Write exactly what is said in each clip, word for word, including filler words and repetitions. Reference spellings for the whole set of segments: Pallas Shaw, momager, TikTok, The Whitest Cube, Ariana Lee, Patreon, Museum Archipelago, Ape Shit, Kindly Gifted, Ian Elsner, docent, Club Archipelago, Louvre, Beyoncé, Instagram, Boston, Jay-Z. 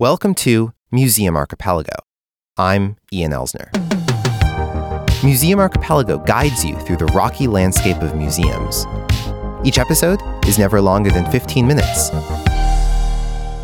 Welcome to Museum Archipelago. I'm Ian Elsner. Museum Archipelago guides you through the rocky landscape of museums. Each episode is never longer than fifteen minutes.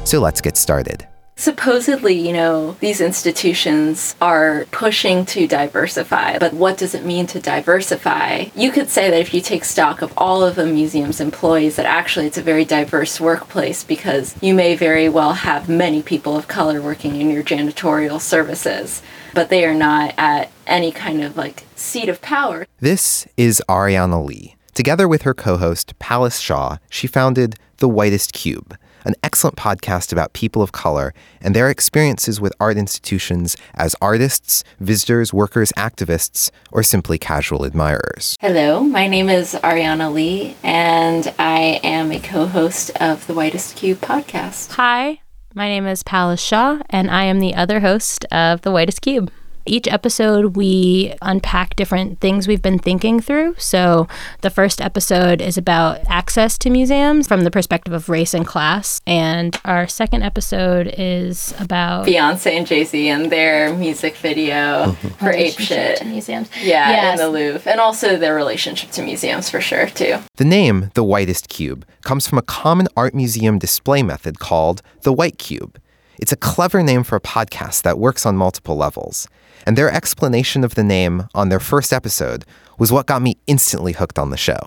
So let's get started. Supposedly, you know, these institutions are pushing to diversify, but what does it mean to diversify? You could say that if you take stock of all of a museum's employees, that actually it's a very diverse workplace because you may very well have many people of color working in your janitorial services, but they are not at any kind of like seat of power. This is Ariana Lee. Together with her co-host, Pallas Shaw, she founded The Whitest Cube, an excellent podcast about people of color and their experiences with art institutions as artists, visitors, workers, activists, or simply casual admirers. Hello, my name is Ariana Lee, and I am a co-host of the Whitest Cube podcast. Hi, my name is Pallas Shaw, and I am the other host of the Whitest Cube. Each episode, we unpack different things we've been thinking through. So the first episode is about access to museums from the perspective of race and class. And our second episode is about Beyonce and Jay-Z and their music video for Ape Shit. To museums. Yeah, yes. And the Louvre. And also their relationship to museums, for sure, too. The name, The Whitest Cube, comes from a common art museum display method called the White Cube. It's a clever name for a podcast that works on multiple levels. And their explanation of the name on their first episode was what got me instantly hooked on the show.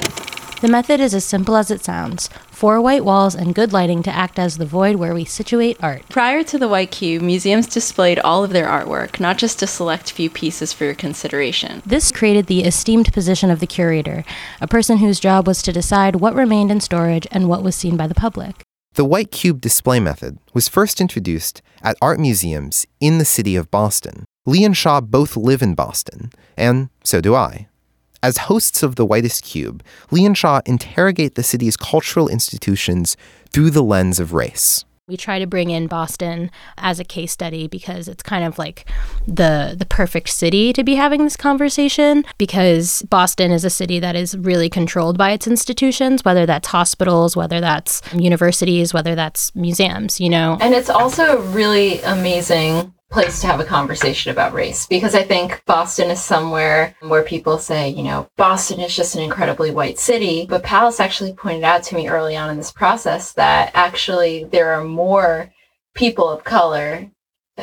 The method is as simple as it sounds. Four white walls and good lighting to act as the void where we situate art. Prior to the White Cube, museums displayed all of their artwork, not just a select few pieces for your consideration. This created the esteemed position of the curator, a person whose job was to decide what remained in storage and what was seen by the public. The White Cube display method was first introduced at art museums in the city of Boston. Lee and Shaw both live in Boston, and so do I. As hosts of The Whitest Cube, Lee and Shaw interrogate the city's cultural institutions through the lens of race. We try to bring in Boston as a case study because it's kind of like the the perfect city to be having this conversation, because Boston is a city that is really controlled by its institutions, whether that's hospitals, whether that's universities, whether that's museums, you know. And it's also really amazing place to have a conversation about race, because I think Boston is somewhere where people say, you know, Boston is just an incredibly white city. But Pallas actually pointed out to me early on in this process that actually there are more people of color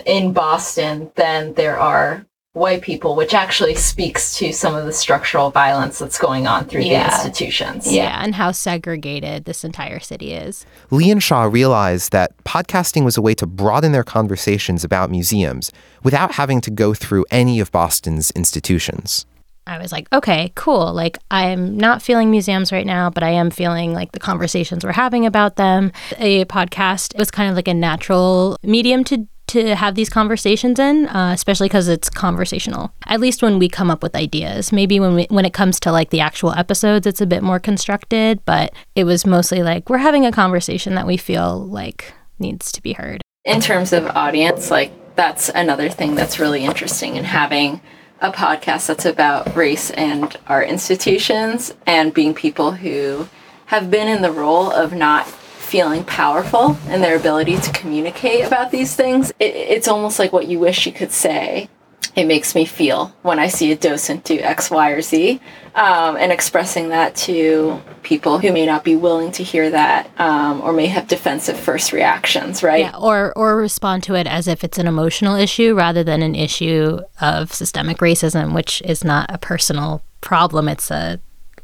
in Boston than there are white people, which actually speaks to some of the structural violence that's going on through yeah. the institutions. Yeah, and how segregated this entire city is. Lee and Shaw realized that podcasting was a way to broaden their conversations about museums without having to go through any of Boston's institutions. I was like, okay, cool. Like, I'm not feeling museums right now, but I am feeling like the conversations we're having about them. A podcast was kind of like a natural medium to to have these conversations in, uh, especially because it's conversational. At least when we come up with ideas. Maybe when we, when it comes to like the actual episodes, it's a bit more constructed, but it was mostly like we're having a conversation that we feel like needs to be heard. In terms of audience, like that's another thing that's really interesting in having a podcast that's about race and our institutions and being people who have been in the role of not feeling powerful in their ability to communicate about these things. It, it's almost like what you wish you could say. It makes me feel when I see a docent do X, Y, or Z, um, and expressing that to people who may not be willing to hear that, um, or may have defensive first reactions, right? Yeah, or, or respond to it as if it's an emotional issue rather than an issue of systemic racism, which is not a personal problem. It's a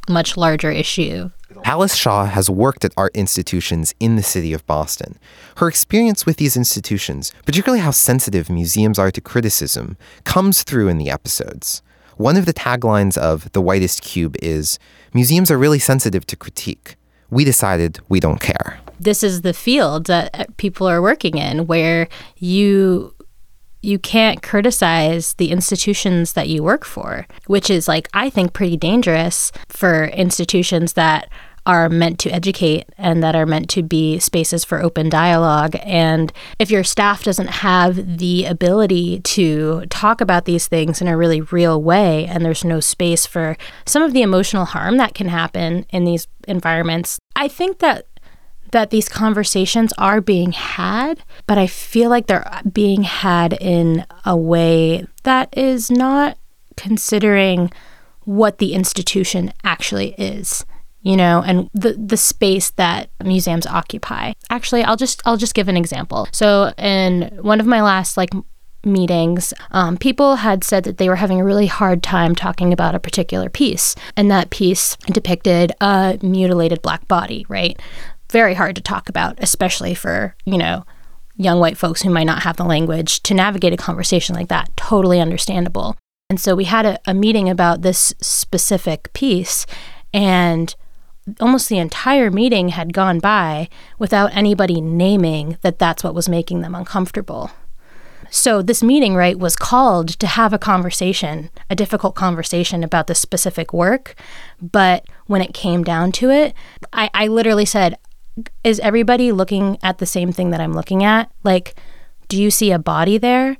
much larger issue. Pallas Shaw has worked at art institutions in the city of Boston. Her experience with these institutions, particularly how sensitive museums are to criticism, comes through in the episodes. One of the taglines of The Whitest Cube is, "Museums are really sensitive to critique. We decided we don't care." This is the field that people are working in, where you... you can't criticize the institutions that you work for, which is, like, I think pretty dangerous for institutions that are meant to educate and that are meant to be spaces for open dialogue. And if your staff doesn't have the ability to talk about these things in a really real way, and there's no space for some of the emotional harm that can happen in these environments, I think that that these conversations are being had, but I feel like they're being had in a way that is not considering what the institution actually is, you know, and the the space that museums occupy. Actually, I'll just I'll just give an example. So in one of my last like meetings, um, people had said that they were having a really hard time talking about a particular piece, and that piece depicted a mutilated black body, right? Very hard to talk about, especially for, you know, young white folks who might not have the language to navigate a conversation like that. Totally understandable. And so we had a, a meeting about this specific piece, and almost the entire meeting had gone by without anybody naming that that's what was making them uncomfortable. So this meeting, right, was called to have a conversation, a difficult conversation about this specific work. But when it came down to it, I, I literally said, is everybody looking at the same thing that I'm looking at? Like, do you see a body there?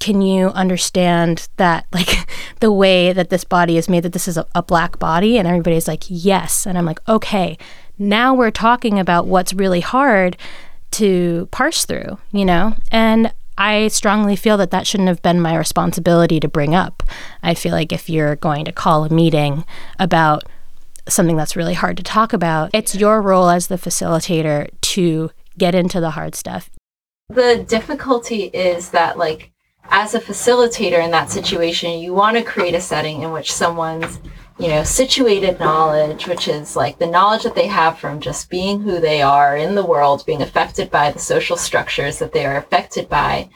Can you understand that, like, the way that this body is made, that this is a, a black body? And everybody's like, yes. And I'm like, okay, now we're talking about what's really hard to parse through, you know? And I strongly feel that that shouldn't have been my responsibility to bring up. I feel like if you're going to call a meeting about something that's really hard to talk about, it's your role as the facilitator to get into the hard stuff. The difficulty is that, like, as a facilitator in that situation, you want to create a setting in which someone's, you know, situated knowledge, which is like the knowledge that they have from just being who they are in the world, being affected by the social structures that they are affected by,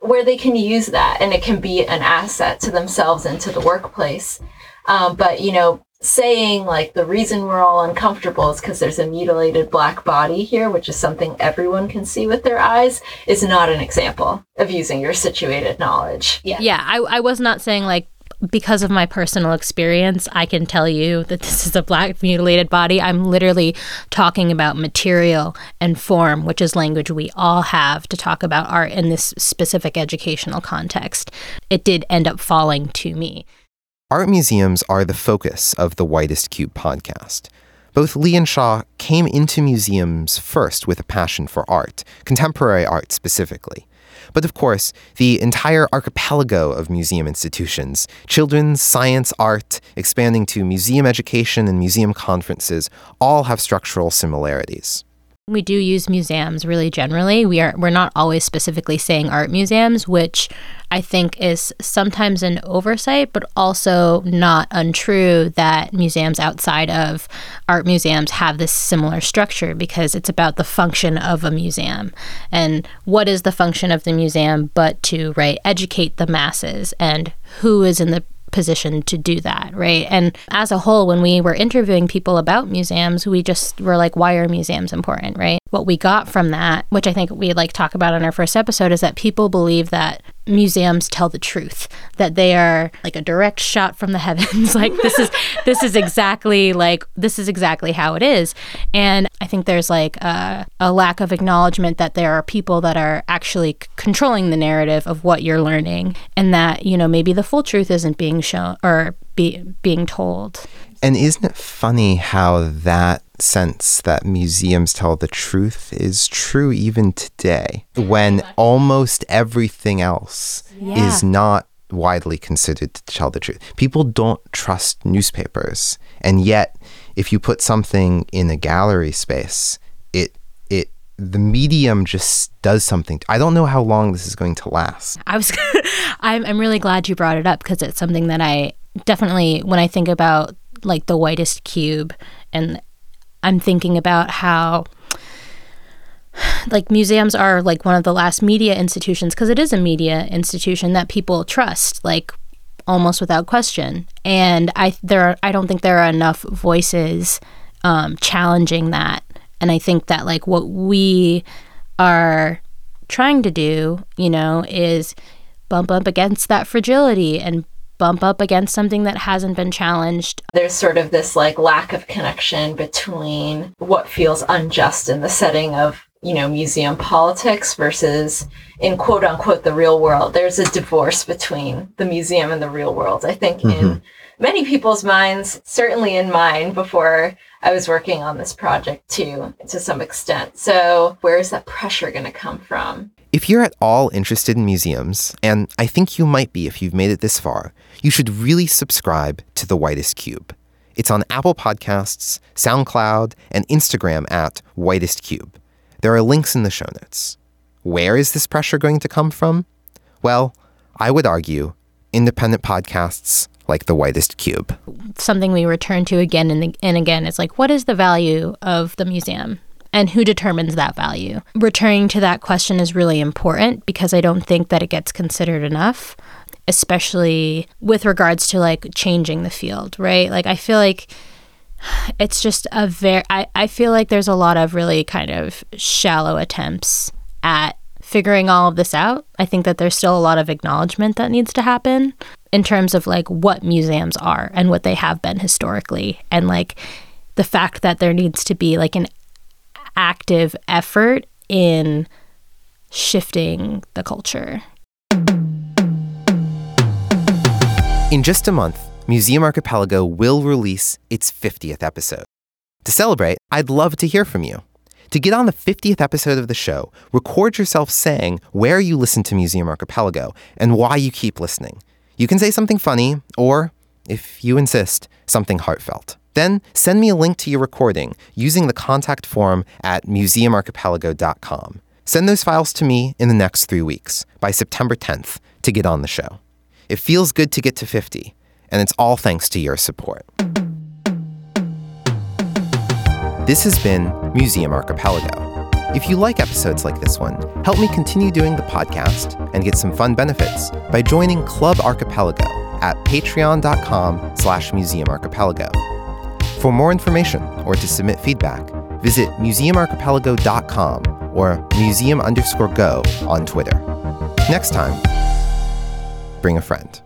where they can use that and it can be an asset to themselves and to the workplace. Um, but, you know, saying like the reason we're all uncomfortable is because there's a mutilated black body here, which is something everyone can see with their eyes, is not an example of using your situated knowledge. Yeah, yeah, I, I was not saying like, because of my personal experience, I can tell you that this is a black mutilated body. I'm literally talking about material and form, which is language we all have to talk about art in this specific educational context. It did end up falling to me. Art museums are the focus of the Whitest Cube podcast. Both Lee and Shaw came into museums first with a passion for art, contemporary art specifically. But of course, the entire archipelago of museum institutions, children's, science, art, expanding to museum education and museum conferences, all have structural similarities. We do use museums really generally. We are, we're not always specifically saying art museums, which I think is sometimes an oversight, but also not untrue that museums outside of art museums have this similar structure, because it's about the function of a museum. And what is the function of the museum but to, right, educate the masses, and who is in the position to do that, right? And as a whole, when we were interviewing people about museums, we just were like, why are museums important, right? What we got from that, which I think we like talk about in our first episode, is that people believe that museums tell the truth, that they are like a direct shot from the heavens. Like, this is this is exactly like this is exactly how it is. And I think there's like a, a lack of acknowledgement that there are people that are actually c- controlling the narrative of what you're learning, and that, you know, maybe the full truth isn't being shown or be, being told. And isn't it funny how that sense that museums tell the truth is true even today, when almost everything else yeah. is not widely considered to tell the truth? People don't trust newspapers, and yet if you put something in a gallery space, it it the medium just does something. I don't know how long this is going to last. I was I'm I'm really glad you brought it up, because it's something that I definitely, when I think about like the Whitest Cube, and I'm thinking about how like museums are like one of the last media institutions, because it is a media institution that people trust, like almost without question. And I there are, I don't think there are enough voices um, challenging that. And I think that like what we are trying to do, you know, is bump up against that fragility and bump up against something that hasn't been challenged. There's sort of this like lack of connection between what feels unjust in the setting of you know, museum politics versus in quote unquote the real world. There's a divorce between the museum and the real world, I think, mm-hmm. in many people's minds, certainly in mine before I was working on this project too, to some extent. So where is that pressure going to come from? If you're at all interested in museums, and I think you might be if you've made it this far, you should really subscribe to The Whitest Cube. It's on Apple Podcasts, SoundCloud, and Instagram at Whitest Cube. There are links in the show notes. Where is this pressure going to come from? Well, I would argue independent podcasts like The Whitest Cube. Something we return to again and, and again is like, what is the value of the museum? And who determines that value? Returning to that question is really important because I don't think that it gets considered enough, especially with regards to like changing the field, right? Like I feel like it's just a very, I, I feel like there's a lot of really kind of shallow attempts at figuring all of this out. I think that there's still a lot of acknowledgement that needs to happen in terms of like what museums are and what they have been historically. And like the fact that there needs to be like an active effort in shifting the culture. In just a month, Museum Archipelago will release its fiftieth episode. To celebrate, I'd love to hear from you. To get on the fiftieth episode of the show, record yourself saying where you listen to Museum Archipelago and why you keep listening. You can say something funny or, if you insist, something heartfelt. Then send me a link to your recording using the contact form at museum archipelago dot com. Send those files to me in the next three weeks, by September tenth, to get on the show. It feels good to get to fifty, and it's all thanks to your support. This has been Museum Archipelago. If you like episodes like this one, help me continue doing the podcast and get some fun benefits by joining Club Archipelago at patreon.com slash museum archipelago. For more information or to submit feedback, visit museum archipelago dot com or museum underscore go on Twitter. Next time, bring a friend.